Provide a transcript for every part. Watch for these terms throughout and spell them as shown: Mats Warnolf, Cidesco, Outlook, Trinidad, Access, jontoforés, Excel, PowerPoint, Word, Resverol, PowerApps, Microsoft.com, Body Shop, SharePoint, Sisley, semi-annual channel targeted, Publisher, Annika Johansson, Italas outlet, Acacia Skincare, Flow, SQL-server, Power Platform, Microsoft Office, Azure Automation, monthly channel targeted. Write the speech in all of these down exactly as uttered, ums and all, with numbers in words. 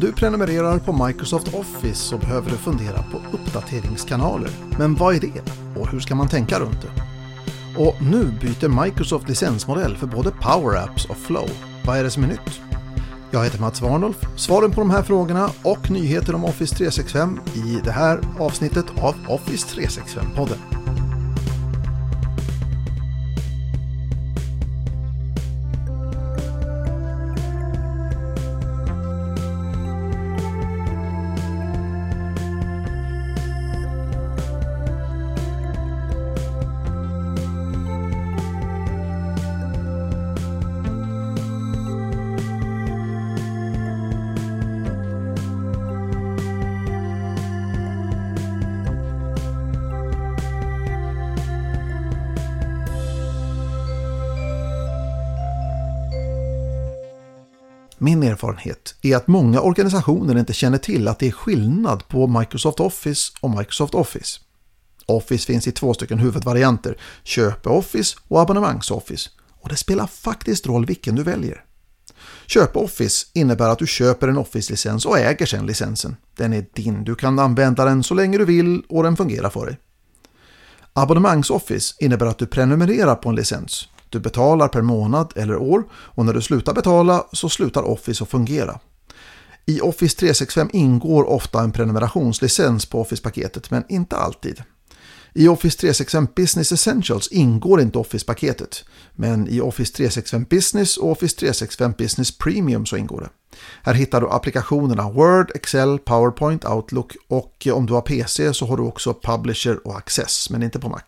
Om du prenumererar på Microsoft Office så behöver du fundera på uppdateringskanaler. Men vad är det? Och hur ska man tänka runt det? Och nu byter Microsoft licensmodell för både PowerApps och Flow. Vad är det som är nytt? Jag heter Mats Warnolf. Svaren på de här frågorna och nyheter om Office tre sextiofem i det här avsnittet av Office tre sextiofem-podden. Min erfarenhet är att många organisationer inte känner till att det är skillnad på Microsoft Office och Microsoft Office. Office finns i två stycken huvudvarianter, köp-Office och abonnemangs-Office, och det spelar faktiskt roll vilken du väljer. Köp-Office innebär att du köper en Office-licens och äger sedan licensen. Den är din, du kan använda den så länge du vill och den fungerar för dig. Abonnemangs-Office innebär att du prenumererar på en licens. Du betalar per månad eller år och när du slutar betala så slutar Office att fungera. I Office tre sextiofem ingår ofta en prenumerationslicens på Office-paketet, men inte alltid. I Office tre sextiofem Business Essentials ingår inte Office-paketet, men i Office tre sextiofem Business och Office tre sextiofem Business Premium så ingår det. Här hittar du applikationerna Word, Excel, PowerPoint, Outlook och om du har P C så har du också Publisher och Access, men inte på Mac.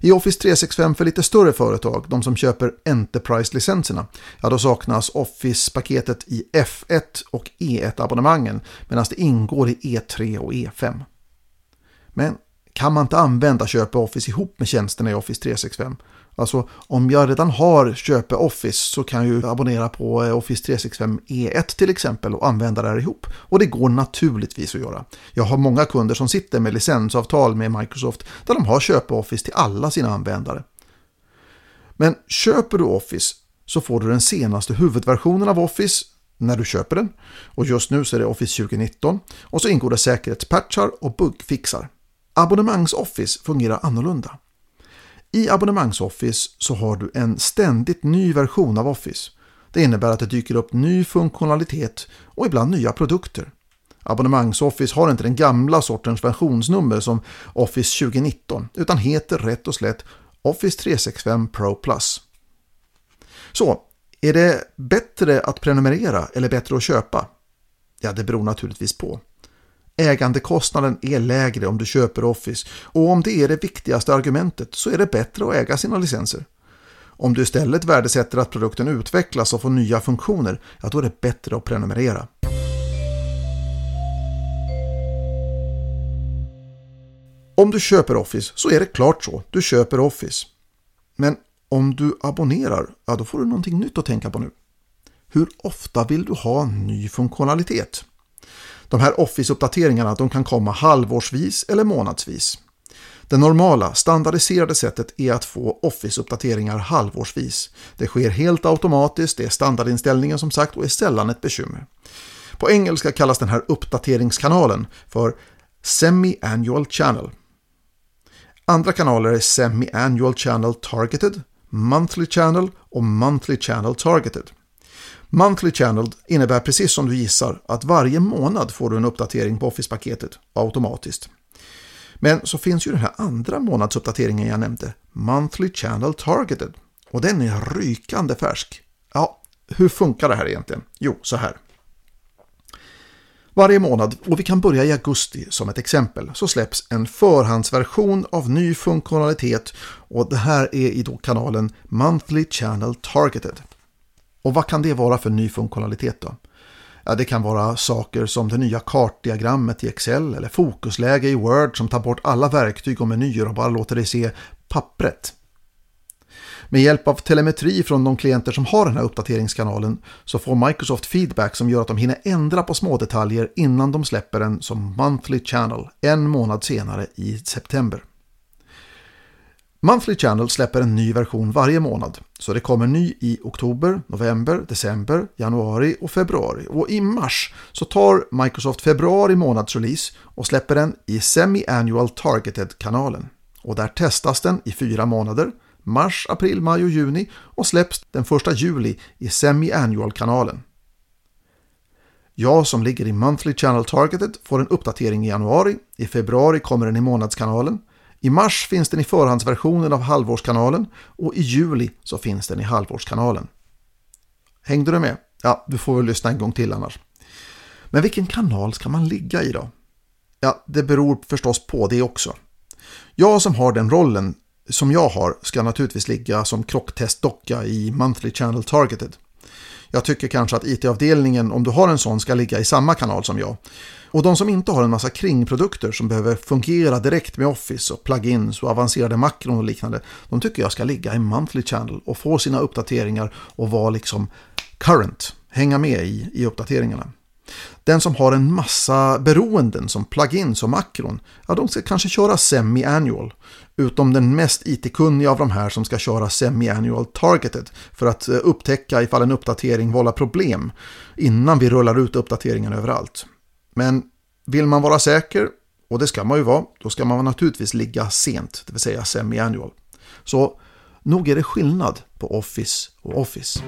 I Office tre sextiofem för lite större företag, de som köper Enterprise-licenserna, ja då saknas Office-paketet i F ett och E ett-abonnemangen medan det ingår i E tre och E fem. Men kan man inte använda Köpe Office ihop med tjänsterna i Office tre sextiofem? Alltså om jag redan har Köpe Office så kan jag ju abonnera på Office tre sextiofem E ett till exempel och använda det här ihop. Och det går naturligtvis att göra. Jag har många kunder som sitter med licensavtal med Microsoft där de har Köpe Office till alla sina användare. Men köper du Office så får du den senaste huvudversionen av Office när du köper den. Och just nu så är det Office tjugo nitton och så ingår det säkerhetspatchar och bugfixar. Abonnemangs-Office fungerar annorlunda. I abonnemangs-Office så har du en ständigt ny version av Office. Det innebär att det dyker upp ny funktionalitet och ibland nya produkter. Abonnemangs-Office har inte den gamla sortens versionsnummer som Office tjugo nitton utan heter rätt och slätt Office tre sextiofem Pro Plus. Så, är det bättre att prenumerera eller bättre att köpa? Ja, det beror naturligtvis på. Ägandekostnaden är lägre om du köper Office och om det är det viktigaste argumentet så är det bättre att äga sina licenser. Om du istället värdesätter att produkten utvecklas och får nya funktioner, ja då är det bättre att prenumerera. Om du köper Office så är det klart så, du köper Office. Men om du abonnerar, ja då får du någonting nytt att tänka på nu. Hur ofta vill du ha ny funktionalitet? De här Office-uppdateringarna de kan komma halvårsvis eller månadsvis. Det normala, standardiserade sättet är att få Office-uppdateringar halvårsvis. Det sker helt automatiskt, det är standardinställningen som sagt och är sällan ett bekymmer. På engelska kallas den här uppdateringskanalen för semi-annual channel. Andra kanaler är semi-annual channel targeted, monthly channel och monthly channel targeted. Monthly Channel innebär precis som du gissar att varje månad får du en uppdatering på Office-paketet automatiskt. Men så finns ju den här andra månadsuppdateringen jag nämnde, Monthly Channel Targeted, och den är rykande färsk. Ja, hur funkar det här egentligen? Jo, så här. Varje månad, och vi kan börja i augusti som ett exempel, så släpps en förhandsversion av ny funktionalitet och det här är i då kanalen Monthly Channel Targeted. Och vad kan det vara för ny funktionalitet då? Ja, det kan vara saker som det nya kartdiagrammet i Excel eller fokusläge i Word som tar bort alla verktyg och menyer och bara låter dig se pappret. Med hjälp av telemetri från de klienter som har den här uppdateringskanalen så får Microsoft feedback som gör att de hinner ändra på små detaljer innan de släpper den som monthly channel en månad senare i september. Monthly Channel släpper en ny version varje månad, så det kommer ny i oktober, november, december, januari och februari. Och i mars så tar Microsoft februari månadsrelease och släpper den i semi-annual targeted-kanalen. Och där testas den i fyra månader, mars, april, maj och juni, och släpps den första juli i semi-annual-kanalen. Jag som ligger i Monthly Channel Targeted får en uppdatering i januari, i februari kommer den i månadskanalen, i mars finns den i förhandsversionen av halvårskanalen och i juli så finns den i halvårskanalen. Hängde du med? Ja, du får väl lyssna en gång till annars. Men vilken kanal ska man ligga i då? Ja, det beror förstås på det också. Jag som har den rollen som jag har ska naturligtvis ligga som krocktestdocka i Monthly Channel Targeted. Jag tycker kanske att I T-avdelningen, om du har en sån, ska ligga i samma kanal som jag. Och de som inte har en massa kringprodukter som behöver fungera direkt med Office och plugins och avancerade makron och liknande, de tycker jag ska ligga i Monthly Channel och få sina uppdateringar och vara liksom current, hänga med i, i uppdateringarna. Den som har en massa beroenden som plugins och makron, ja, de ska kanske köra semi-annual, utom den mest I T-kunniga av de här som ska köra semi-annual targeted för att upptäcka ifall en uppdatering vållar problem innan vi rullar ut uppdateringen överallt. Men vill man vara säker, och det ska man ju vara, då ska man naturligtvis ligga sent, det vill säga semi-annual. Så nog är det skillnad på Office och Office.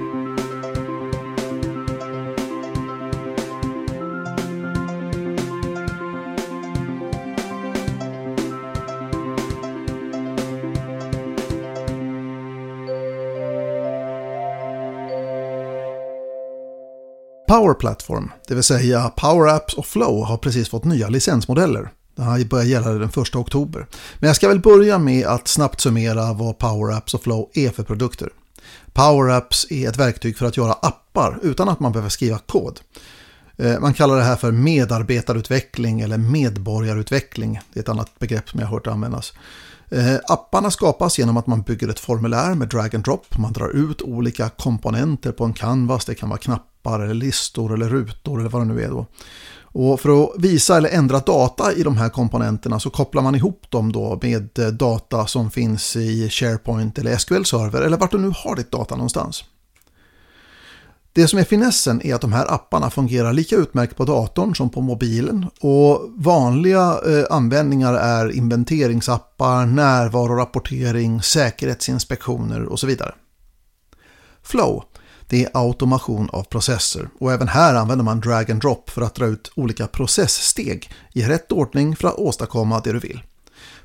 Power Platform, det vill säga PowerApps och Flow, har precis fått nya licensmodeller. Det här börjar gälla den första oktober. Men jag ska väl börja med att snabbt summera vad PowerApps och Flow är för produkter. PowerApps är ett verktyg för att göra appar utan att man behöver skriva kod. Man kallar det här för medarbetarutveckling eller medborgarutveckling. Det är ett annat begrepp som jag har hört användas. Apparna skapas genom att man bygger ett formulär med drag and drop. Man drar ut olika komponenter på en canvas. Det kan vara knappar eller listor eller rutor eller vad det nu är då. Och för att visa eller ändra data i de här komponenterna så kopplar man ihop dem då med data som finns i SharePoint eller S Q L-server eller vart du nu har ditt data någonstans. Det som är finessen är att de här apparna fungerar lika utmärkt på datorn som på mobilen, och vanliga användningar är inventeringsappar, närvarorapportering, säkerhetsinspektioner och så vidare. Flow, det är automation av processer, och även här använder man drag and drop för att dra ut olika processsteg i rätt ordning för att åstadkomma det du vill.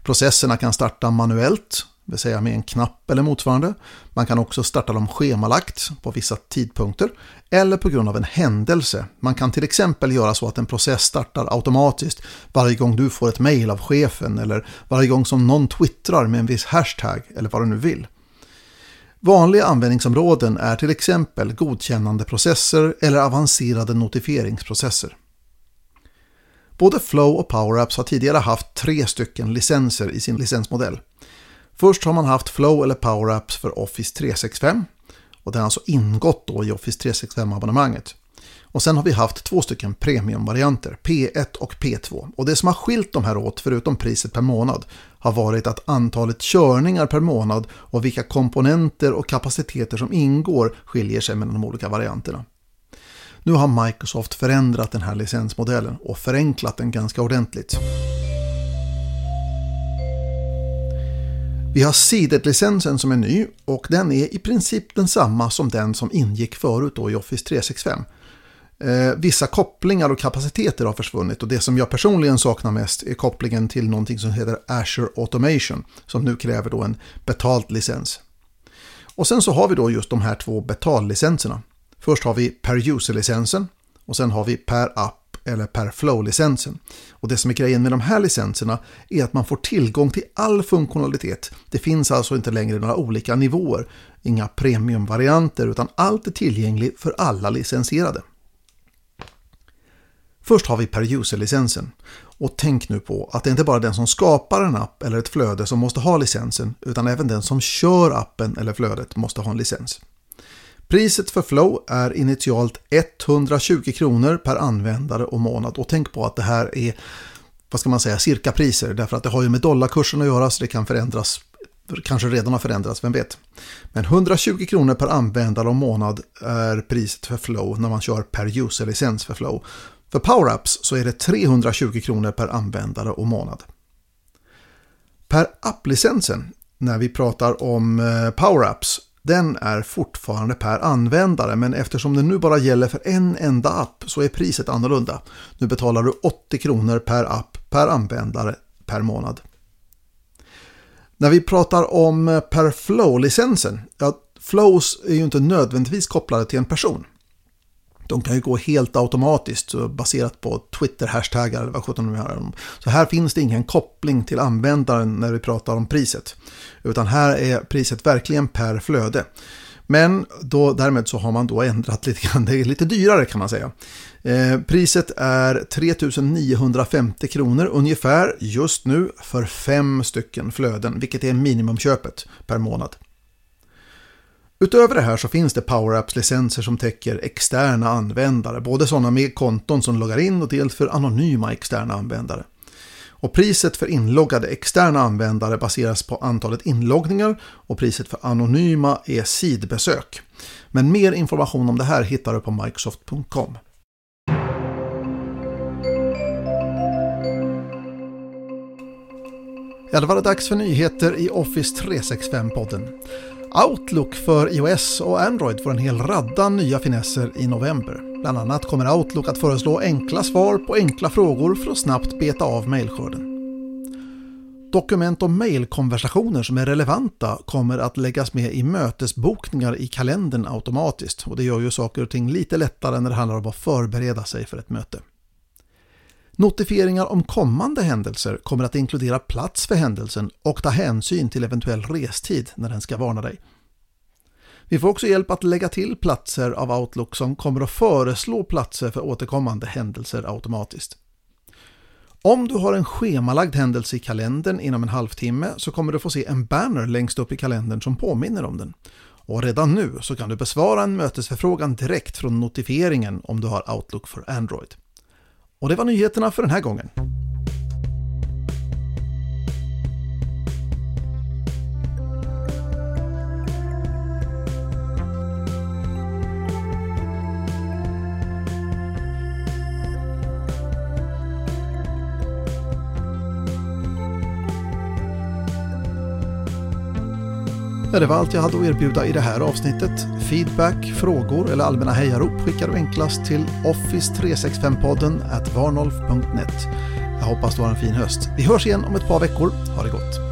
Processerna kan starta manuellt, det vill säga med en knapp eller motsvarande. Man kan också starta dem schemalagt på vissa tidpunkter eller på grund av en händelse. Man kan till exempel göra så att en process startar automatiskt varje gång du får ett mejl av chefen eller varje gång som någon twittrar med en viss hashtag eller vad du nu vill. Vanliga användningsområden är till exempel godkännande processer eller avancerade notifieringsprocesser. Både Flow och PowerApps har tidigare haft tre stycken licenser i sin licensmodell. Först har man haft Flow eller PowerApps för Office tre sextiofem, och den har alltså ingått då i Office tre sextiofem-abonnemanget. Och sen har vi haft två stycken premiumvarianter, P ett och P två. Och det som har skilt de här åt, förutom priset per månad, har varit att antalet körningar per månad och vilka komponenter och kapaciteter som ingår skiljer sig mellan de olika varianterna. Nu har Microsoft förändrat den här licensmodellen och förenklat den ganska ordentligt. Vi har sidlicensen som är ny, och den är i princip densamma som den som ingick förut då i Office tre sextiofem. Eh, vissa kopplingar och kapaciteter har försvunnit, och det som jag personligen saknar mest är kopplingen till någonting som heter Azure Automation som nu kräver då en betald licens. Och sen så har vi då just de här två betallicenserna. Först har vi per user-licensen och sen har vi per app eller per flow-licensen. Och det som är grejen med de här licenserna är att man får tillgång till all funktionalitet. Det finns alltså inte längre några olika nivåer, inga premiumvarianter, utan allt är tillgängligt för alla licensierade. Först har vi per user-licensen. Och tänk nu på att det inte bara är den som skapar en app eller ett flöde som måste ha licensen, utan även den som kör appen eller flödet måste ha en licens. Priset för Flow är initialt etthundratjugo kronor per användare och månad, och tänk på att det här är, vad ska man säga, cirka priser, därför att det har ju med dollarkursen att göra så det kan förändras kanske redan har förändrats, vem vet. Men etthundratjugo kronor per användare och månad är priset för Flow när man kör per user-licens för Flow. För PowerApps så är det trehundratjugo kronor per användare och månad. Per app-licensen, när vi pratar om PowerApps, den är fortfarande per användare, men eftersom det nu bara gäller för en enda app så är priset annorlunda. Nu betalar du åttio kronor per app per användare per månad. När vi pratar om per flow-licensen, ja, flows är ju inte nödvändigtvis kopplade till en person. De kan ju gå helt automatiskt baserat på Twitter-hashtaggar eller vad sjutton de gör. Så här finns det ingen koppling till användaren när vi pratar om priset. Utan här är priset verkligen per flöde. Men då, därmed så har man då ändrat lite grann. Det är lite dyrare kan man säga. Eh, priset är tre tusen niohundrafemtio kronor ungefär just nu för fem stycken flöden. Vilket är minimumköpet per månad. Utöver det här så finns det PowerApps-licenser som täcker externa användare. Både sådana med konton som loggar in och dels för anonyma externa användare. Och priset för inloggade externa användare baseras på antalet inloggningar och priset för anonyma är sidbesök. Men mer information om det här hittar du på Microsoft punkt com. Ja, det var det dags för nyheter i Office tre sextiofem-podden. Outlook för iOS och Android får en hel radda nya finesser i november. Bland annat kommer Outlook att föreslå enkla svar på enkla frågor för att snabbt beta av mejlskörden. Dokument och mejlkonversationer som är relevanta kommer att läggas med i mötesbokningar i kalendern automatiskt. Och det gör ju saker och ting lite lättare när det handlar om att förbereda sig för ett möte. Notifieringar om kommande händelser kommer att inkludera plats för händelsen och ta hänsyn till eventuell restid när den ska varna dig. Vi får också hjälp att lägga till platser av Outlook som kommer att föreslå platser för återkommande händelser automatiskt. Om du har en schemalagd händelse i kalendern inom en halvtimme så kommer du få se en banner längst upp i kalendern som påminner om den. Och redan nu så kan du besvara en mötesförfrågan direkt från notifieringen om du har Outlook för Android. Och det var nyheterna för den här gången. Ja, det var allt jag hade att erbjuda i det här avsnittet. Feedback, frågor eller allmänna hejarop skickar du enklast till office tre sextiofem podden at varnolf punkt net. Jag hoppas du har en fin höst. Vi hörs igen om ett par veckor. Ha det gott!